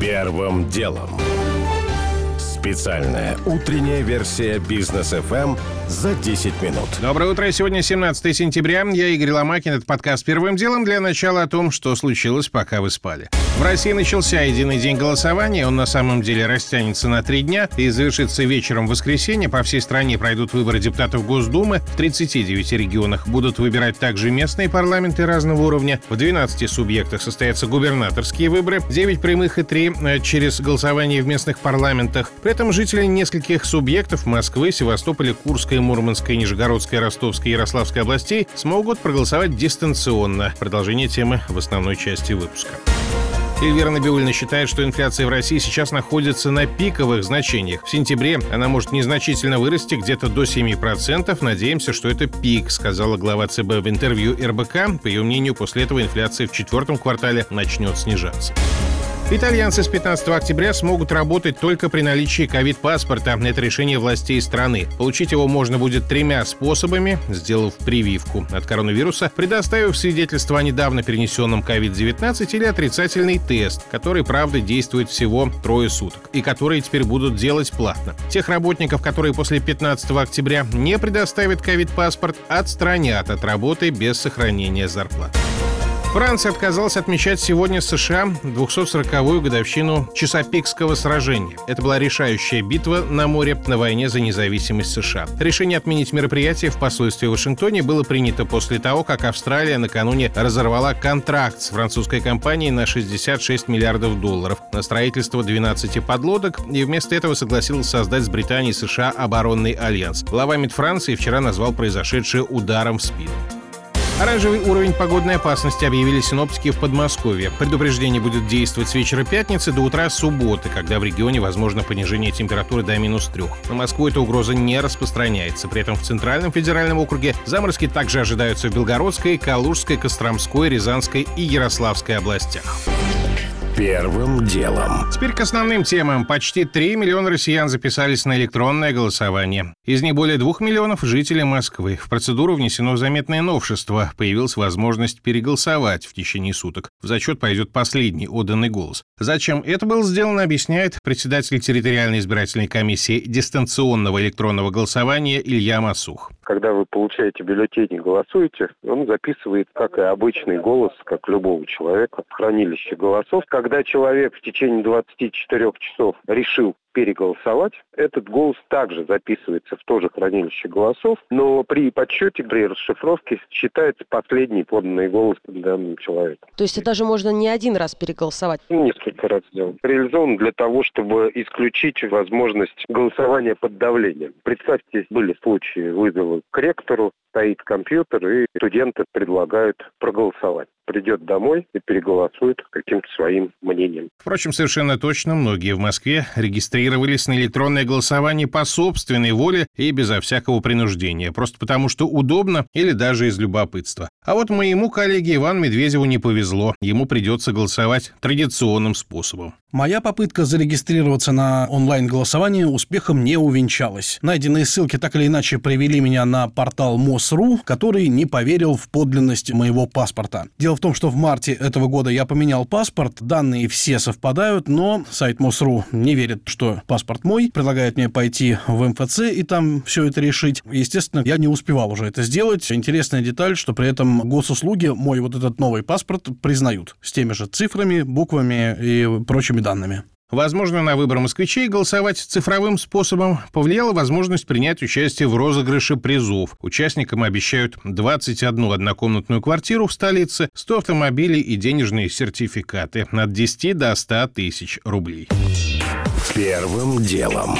Первым делом. Специальная утренняя версия Business FM за 10 минут. Доброе утро. Сегодня 17 сентября. Я Игорь Ломакин. Это подкаст «Первым делом». Для начала о том, что случилось, пока вы спали. В России начался единый день голосования. Он на самом деле растянется на 3 дня и завершится вечером в воскресенье. По всей стране пройдут выборы депутатов Госдумы. В 39 регионах будут выбирать также местные парламенты разного уровня. В 12 субъектах состоятся губернаторские выборы. 9 прямых и 3 через голосование в местных парламентах. При этом жители нескольких субъектов Москвы, Севастополя, Курской, Мурманской, Нижегородской, Ростовской и Ярославской областей смогут проголосовать дистанционно. Продолжение темы в основной части выпуска. Эльвира Набиуллина считает, что инфляция в России сейчас находится на пиковых значениях. В сентябре она может незначительно вырасти где-то до 7%. Надеемся, что это пик, сказала глава ЦБ в интервью РБК. По ее мнению, после этого инфляция в 4-м квартале начнет снижаться. Итальянцы с 15 октября смогут работать только при наличии ковид-паспорта. Это решение властей страны. Получить его можно будет 3 способами, сделав прививку от коронавируса, предоставив свидетельство о недавно перенесенном ковид-19 или отрицательный тест, который, правда, действует всего 3 суток и которые теперь будут делать платно. Тех работников, которые после 15 октября не предоставят ковид-паспорт, отстранят от работы без сохранения зарплаты. Франция отказалась отмечать сегодня США 240-ю годовщину Чесапикского сражения. Это была решающая битва на море на войне за независимость США. Решение отменить мероприятие в посольстве в Вашингтоне было принято после того, как Австралия накануне разорвала контракт с французской компанией на $66 миллиардов на строительство 12 подлодок и вместо этого согласилась создать с Британией и США оборонный альянс. Глава МИД Франции вчера назвал произошедшее ударом в спину. Оранжевый уровень погодной опасности объявили синоптики в Подмосковье. Предупреждение будет действовать с вечера пятницы до утра субботы, когда в регионе возможно понижение температуры до -3. На Москву эта угроза не распространяется. При этом в Центральном федеральном округе заморозки также ожидаются в Белгородской, Калужской, Костромской, Рязанской и Ярославской областях. Первым делом. Теперь к основным темам. Почти 3 миллиона россиян записались на электронное голосование. Из них более 2 миллионов – жителей Москвы. В процедуру внесено заметное новшество. Появилась возможность переголосовать в течение суток. В зачет пойдет последний отданный голос. Зачем это было сделано, объясняет председатель территориальной избирательной комиссии дистанционного электронного голосования Илья Масух. Когда вы получаете бюллетень и голосуете, он записывает, как и обычный голос, как любого человека, в хранилище голосов. Когда человек в течение 24 часов решил переголосовать, этот голос также записывается в то же хранилище голосов, но при подсчете, при расшифровке считается последний поданный голос данному человеку. То есть это даже можно не один раз переголосовать? Несколько раз сделано. Реализовано для того, чтобы исключить возможность голосования под давлением. Представьте, были случаи вызова к ректору, стоит компьютер, и студенты предлагают проголосовать. Придет домой и переголосует каким-то своим мнением. Впрочем, совершенно точно многие в Москве регистрировались на электронное голосование по собственной воле и безо всякого принуждения. Просто потому, что удобно или даже из любопытства. А вот моему коллеге Ивану Медведеву не повезло. Ему придется голосовать традиционным способом. Моя попытка зарегистрироваться на онлайн-голосование успехом не увенчалась. Найденные ссылки так или иначе привели меня на портал Мос.ру, который не поверил в подлинность моего паспорта. Дело в том, что в марте этого года я поменял паспорт, данные все совпадают, но сайт Мос.ру не верит, что паспорт мой, предлагает мне пойти в МФЦ и там все это решить. Естественно, я не успевал уже это сделать. Интересная деталь, что при этом госуслуги мой вот этот новый паспорт признают с теми же цифрами, буквами и прочими данными. Возможно, на выбор москвичей голосовать цифровым способом повлияла возможность принять участие в розыгрыше призов. Участникам обещают 21 однокомнатную квартиру в столице, 100 автомобилей и денежные сертификаты от 10 до 100 тысяч рублей. Первым делом.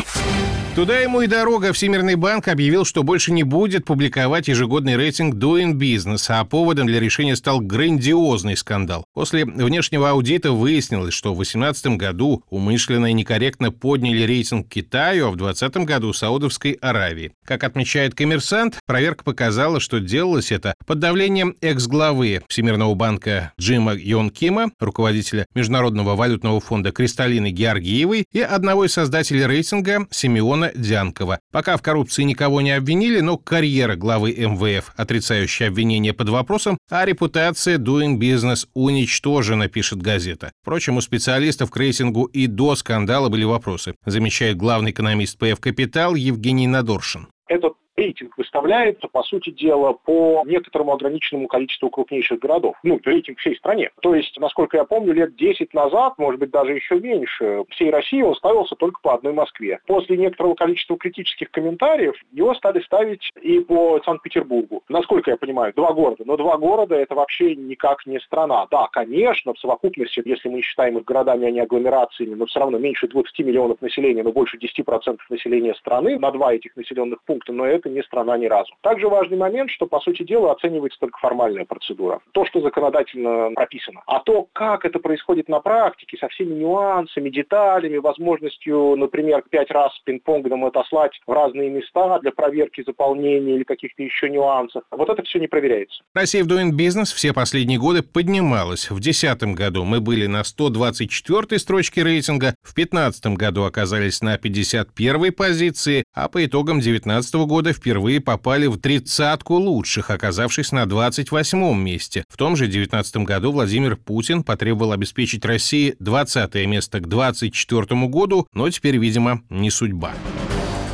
Туда ему и дорога. Всемирный банк объявил, что больше не будет публиковать ежегодный рейтинг Doing Business, а поводом для решения стал грандиозный скандал. После внешнего аудита выяснилось, что в 2018 году умышленно и некорректно подняли рейтинг Китаю, а в 2020 году Саудовской Аравии. Как отмечает «Коммерсант», проверка показала, что делалось это под давлением экс-главы Всемирного банка Джима Йонкима, руководителя Международного валютного фонда Кристалины Георгиевой и одного из создателей рейтинга Симеона Дзянкова. Пока в коррупции никого не обвинили, но карьера главы МВФ, отрицающая обвинения, под вопросом, а репутация Doing Business уничтожена. уничтожена, пишет газета. Впрочем, у специалистов к рейтингу и до скандала были вопросы, замечает главный экономист ПФ «Капитал» Евгений Надоршин. Этот рейтинг выставляется, по сути дела, по некоторому ограниченному количеству крупнейших городов. Ну, рейтинг всей стране. То есть, насколько я помню, лет 10 назад, может быть, даже еще меньше, всей России он ставился только по одной Москве. После некоторого количества критических комментариев его стали ставить и по Санкт-Петербургу. Насколько я понимаю, два города. Но два города — это вообще никак не страна. Да, конечно, в совокупности, если мы считаем их городами, а не агломерациями, но все равно меньше 20 миллионов населения, но больше 10% населения страны на два этих населенных пункта, но это ни страна, ни разу. Также важный момент, что, по сути дела, оценивается только формальная процедура. То, что законодательно прописано. А то, как это происходит на практике, со всеми нюансами, деталями, возможностью, например, 5 раз пинг-понгом отослать в разные места для проверки заполнения или каких-то еще нюансов. Вот это все не проверяется. Россия в Doing Business все последние годы поднималась. В 2010 году мы были на 124-й строчке рейтинга, в 2015 году оказались на 51-й позиции, а по итогам 2019 года впервые попали в 30-ку лучших, оказавшись на 28-м месте. В том же 19 году Владимир Путин потребовал обеспечить России 20-е место к 2024 году, но теперь, видимо, не судьба.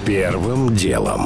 Первым делом.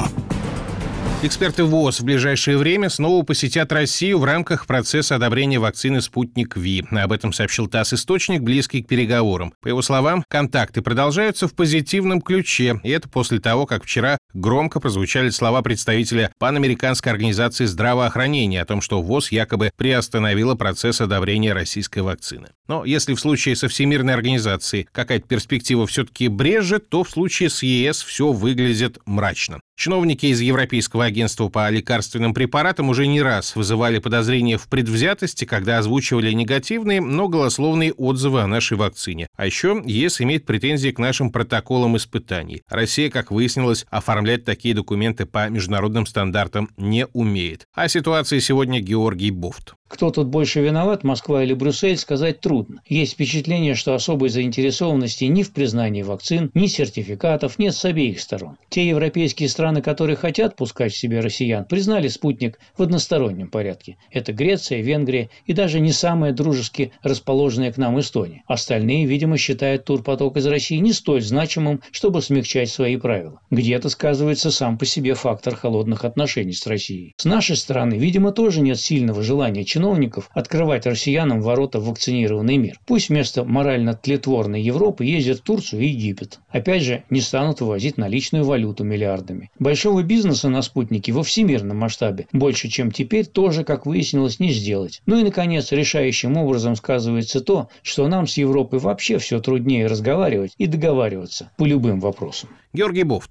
Эксперты ВОЗ в ближайшее время снова посетят Россию в рамках процесса одобрения вакцины «Спутник Ви». Об этом сообщил ТАСС-источник, близкий к переговорам. По его словам, контакты продолжаются в позитивном ключе. И это после того, как вчера громко прозвучали слова представителя Панамериканской организации здравоохранения о том, что ВОЗ якобы приостановила процесс одобрения российской вакцины. Но если в случае со Всемирной организацией какая-то перспектива все-таки брежет, то в случае с ЕС все выглядит мрачно. Чиновники из Европейского агентства по лекарственным препаратам уже не раз вызывали подозрения в предвзятости, когда озвучивали негативные, но голословные отзывы о нашей вакцине. А еще ЕС имеет претензии к нашим протоколам испытаний. Россия, как выяснилось, оформлять такие документы по международным стандартам не умеет. О ситуации сегодня Георгий Бовт. Кто тут больше виноват, Москва или Брюссель, сказать трудно. Есть впечатление, что особой заинтересованности ни в признании вакцин, ни сертификатов нет с обеих сторон. Те европейские страны, которые хотят пускать в себе россиян, признали «Спутник» в одностороннем порядке. Это Греция, Венгрия и даже не самые дружески расположенные к нам Эстония. Остальные, видимо, считают турпоток из России не столь значимым, чтобы смягчать свои правила. Где-то сказывается сам по себе фактор холодных отношений с Россией. С нашей стороны, видимо, тоже нет сильного желания чиновников открывать россиянам ворота в вакцинированный мир. Пусть вместо морально-тлетворной Европы ездят в Турцию и Египет. Опять же, не станут вывозить наличную валюту миллиардами. Большого бизнеса на «Спутнике» во всемирном масштабе больше, чем теперь, тоже, как выяснилось, не сделать. Ну и, наконец, решающим образом сказывается то, что нам с Европой вообще все труднее разговаривать и договариваться по любым вопросам. Георгий Бовт.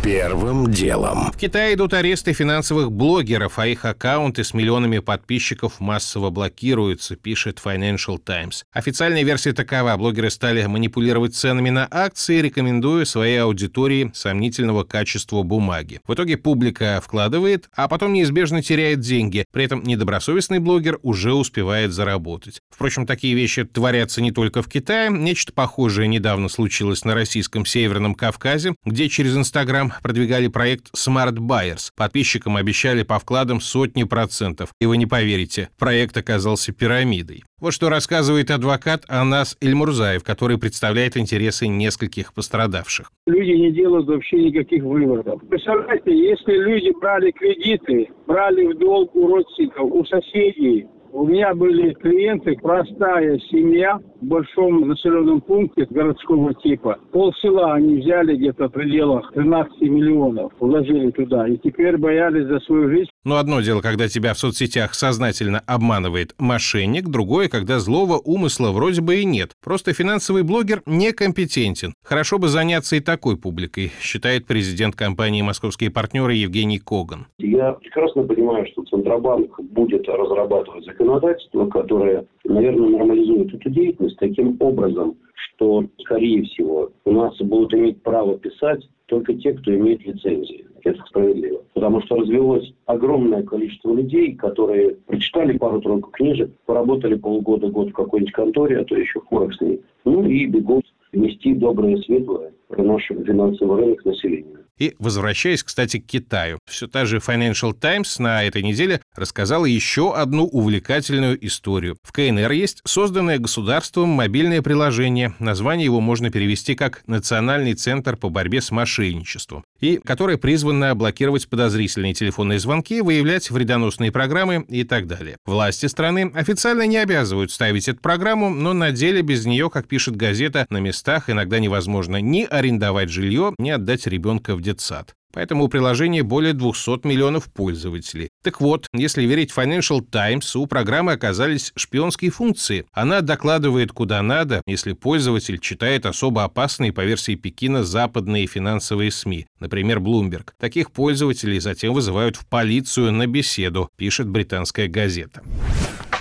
Первым делом. В Китае идут аресты финансовых блогеров, а их аккаунты с миллионами подписчиков массово блокируются, пишет Financial Times. Официальная версия такова. Блогеры стали манипулировать ценами на акции, рекомендуя своей аудитории сомнительного качества бумаги. В итоге публика вкладывает, а потом неизбежно теряет деньги. При этом недобросовестный блогер уже успевает заработать. Впрочем, такие вещи творятся не только в Китае. Нечто похожее недавно случилось на российском Северном Кавказе, где через Инстаграм продвигали проект Smart Buyers. Подписчикам обещали по вкладам сотни процентов. И вы не поверите, проект оказался пирамидой. Вот что рассказывает адвокат Анас Эльмурзаев, который представляет интересы нескольких пострадавших. Люди не делают вообще никаких выводов. Представляете, если люди брали кредиты, брали в долг у родственников, у соседей. У меня были клиенты, простая семья в большом населенном пункте городского типа. Полсела они взяли где-то в пределах 13 миллионов, вложили туда и теперь боялись за свою жизнь. Но одно дело, когда тебя в соцсетях сознательно обманывает мошенник, другое, когда злого умысла вроде бы и нет. Просто финансовый блогер некомпетентен. Хорошо бы заняться и такой публикой, считает президент компании «Московские партнеры» Евгений Коган. Я прекрасно понимаю, что Центробанк будет разрабатывать законодательство, которое, наверное, нормализует эту деятельность таким образом, что, скорее всего, у нас будут иметь право писать только те, кто имеет лицензии. Это справедливо. Потому что развелось огромное количество людей, которые прочитали пару-тройку книжек, поработали полгода-год в какой-нибудь конторе, а то еще хуже с ней, ну и бегут нести доброе светлое про наш финансовый рынок населению. И возвращаясь, кстати, к Китаю. Все та же Financial Times на этой неделе рассказала еще одну увлекательную историю. В КНР есть созданное государством мобильное приложение. Название его можно перевести как «Национальный центр по борьбе с мошенничеством», и которое призвано блокировать подозрительные телефонные звонки, выявлять вредоносные программы и так далее. Власти страны официально не обязывают ставить эту программу, но на деле без нее, как пишет газета, на местах иногда невозможно ни арендовать жилье, ни отдать ребенка в детсад. Поэтому у приложения более 200 миллионов пользователей. Так вот, если верить Financial Times, у программы оказались шпионские функции. Она докладывает куда надо, если пользователь читает особо опасные по версии Пекина западные финансовые СМИ, например, Bloomberg. Таких пользователей затем вызывают в полицию на беседу, пишет британская газета.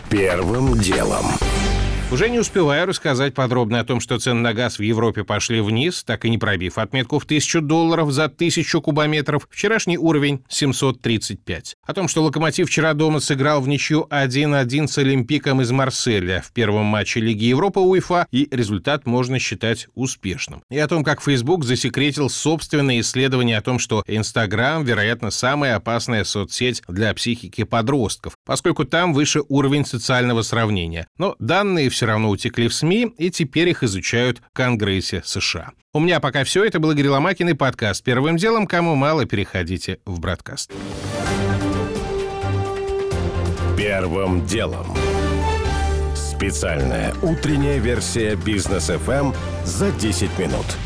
Первым делом. Уже не успеваю рассказать подробно о том, что цены на газ в Европе пошли вниз, так и не пробив отметку в $1000 за 1000 кубометров. Вчерашний уровень – 735. О том, что «Локомотив» вчера дома сыграл в ничью 1-1 с «Олимпиком» из Марселя в первом матче Лиги Европы УЕФА, и результат можно считать успешным. И о том, как Facebook засекретил собственное исследование о том, что Инстаграм, вероятно, самая опасная соцсеть для психики подростков, поскольку там выше уровень социального сравнения. Но данные все равно утекли в СМИ, и теперь их изучают в Конгрессе США. У меня пока все. Это был Игорь Ломакин и подкаст «Первым делом». Кому мало, переходите в Бродкаст. Первым делом. Специальная утренняя версия Business FM за 10 минут.